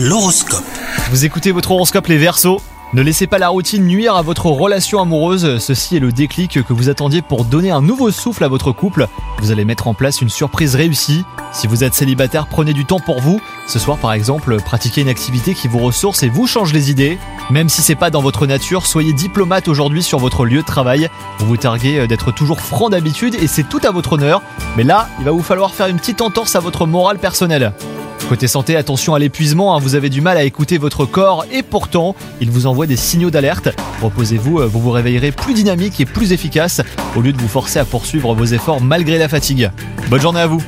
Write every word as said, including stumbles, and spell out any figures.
L'horoscope. Vous écoutez votre horoscope les Verseaux. Ne laissez pas la routine nuire à votre relation amoureuse. Ceci est le déclic que vous attendiez pour donner un nouveau souffle à votre couple. Vous allez mettre en place une surprise réussie. Si vous êtes célibataire, prenez du temps pour vous. Ce soir par exemple, pratiquez une activité qui vous ressource et vous change les idées. Même si c'est pas dans votre nature, soyez diplomate aujourd'hui sur votre lieu de travail. Vous vous targuez d'être toujours franc d'habitude et c'est tout à votre honneur. Mais là, il va vous falloir faire une petite entorse à votre morale personnelle. Côté santé, attention à l'épuisement, hein, vous avez du mal à écouter votre corps et pourtant, il vous envoie des signaux d'alerte. Reposez-vous, vous vous réveillerez plus dynamique et plus efficace au lieu de vous forcer à poursuivre vos efforts malgré la fatigue. Bonne journée à vous!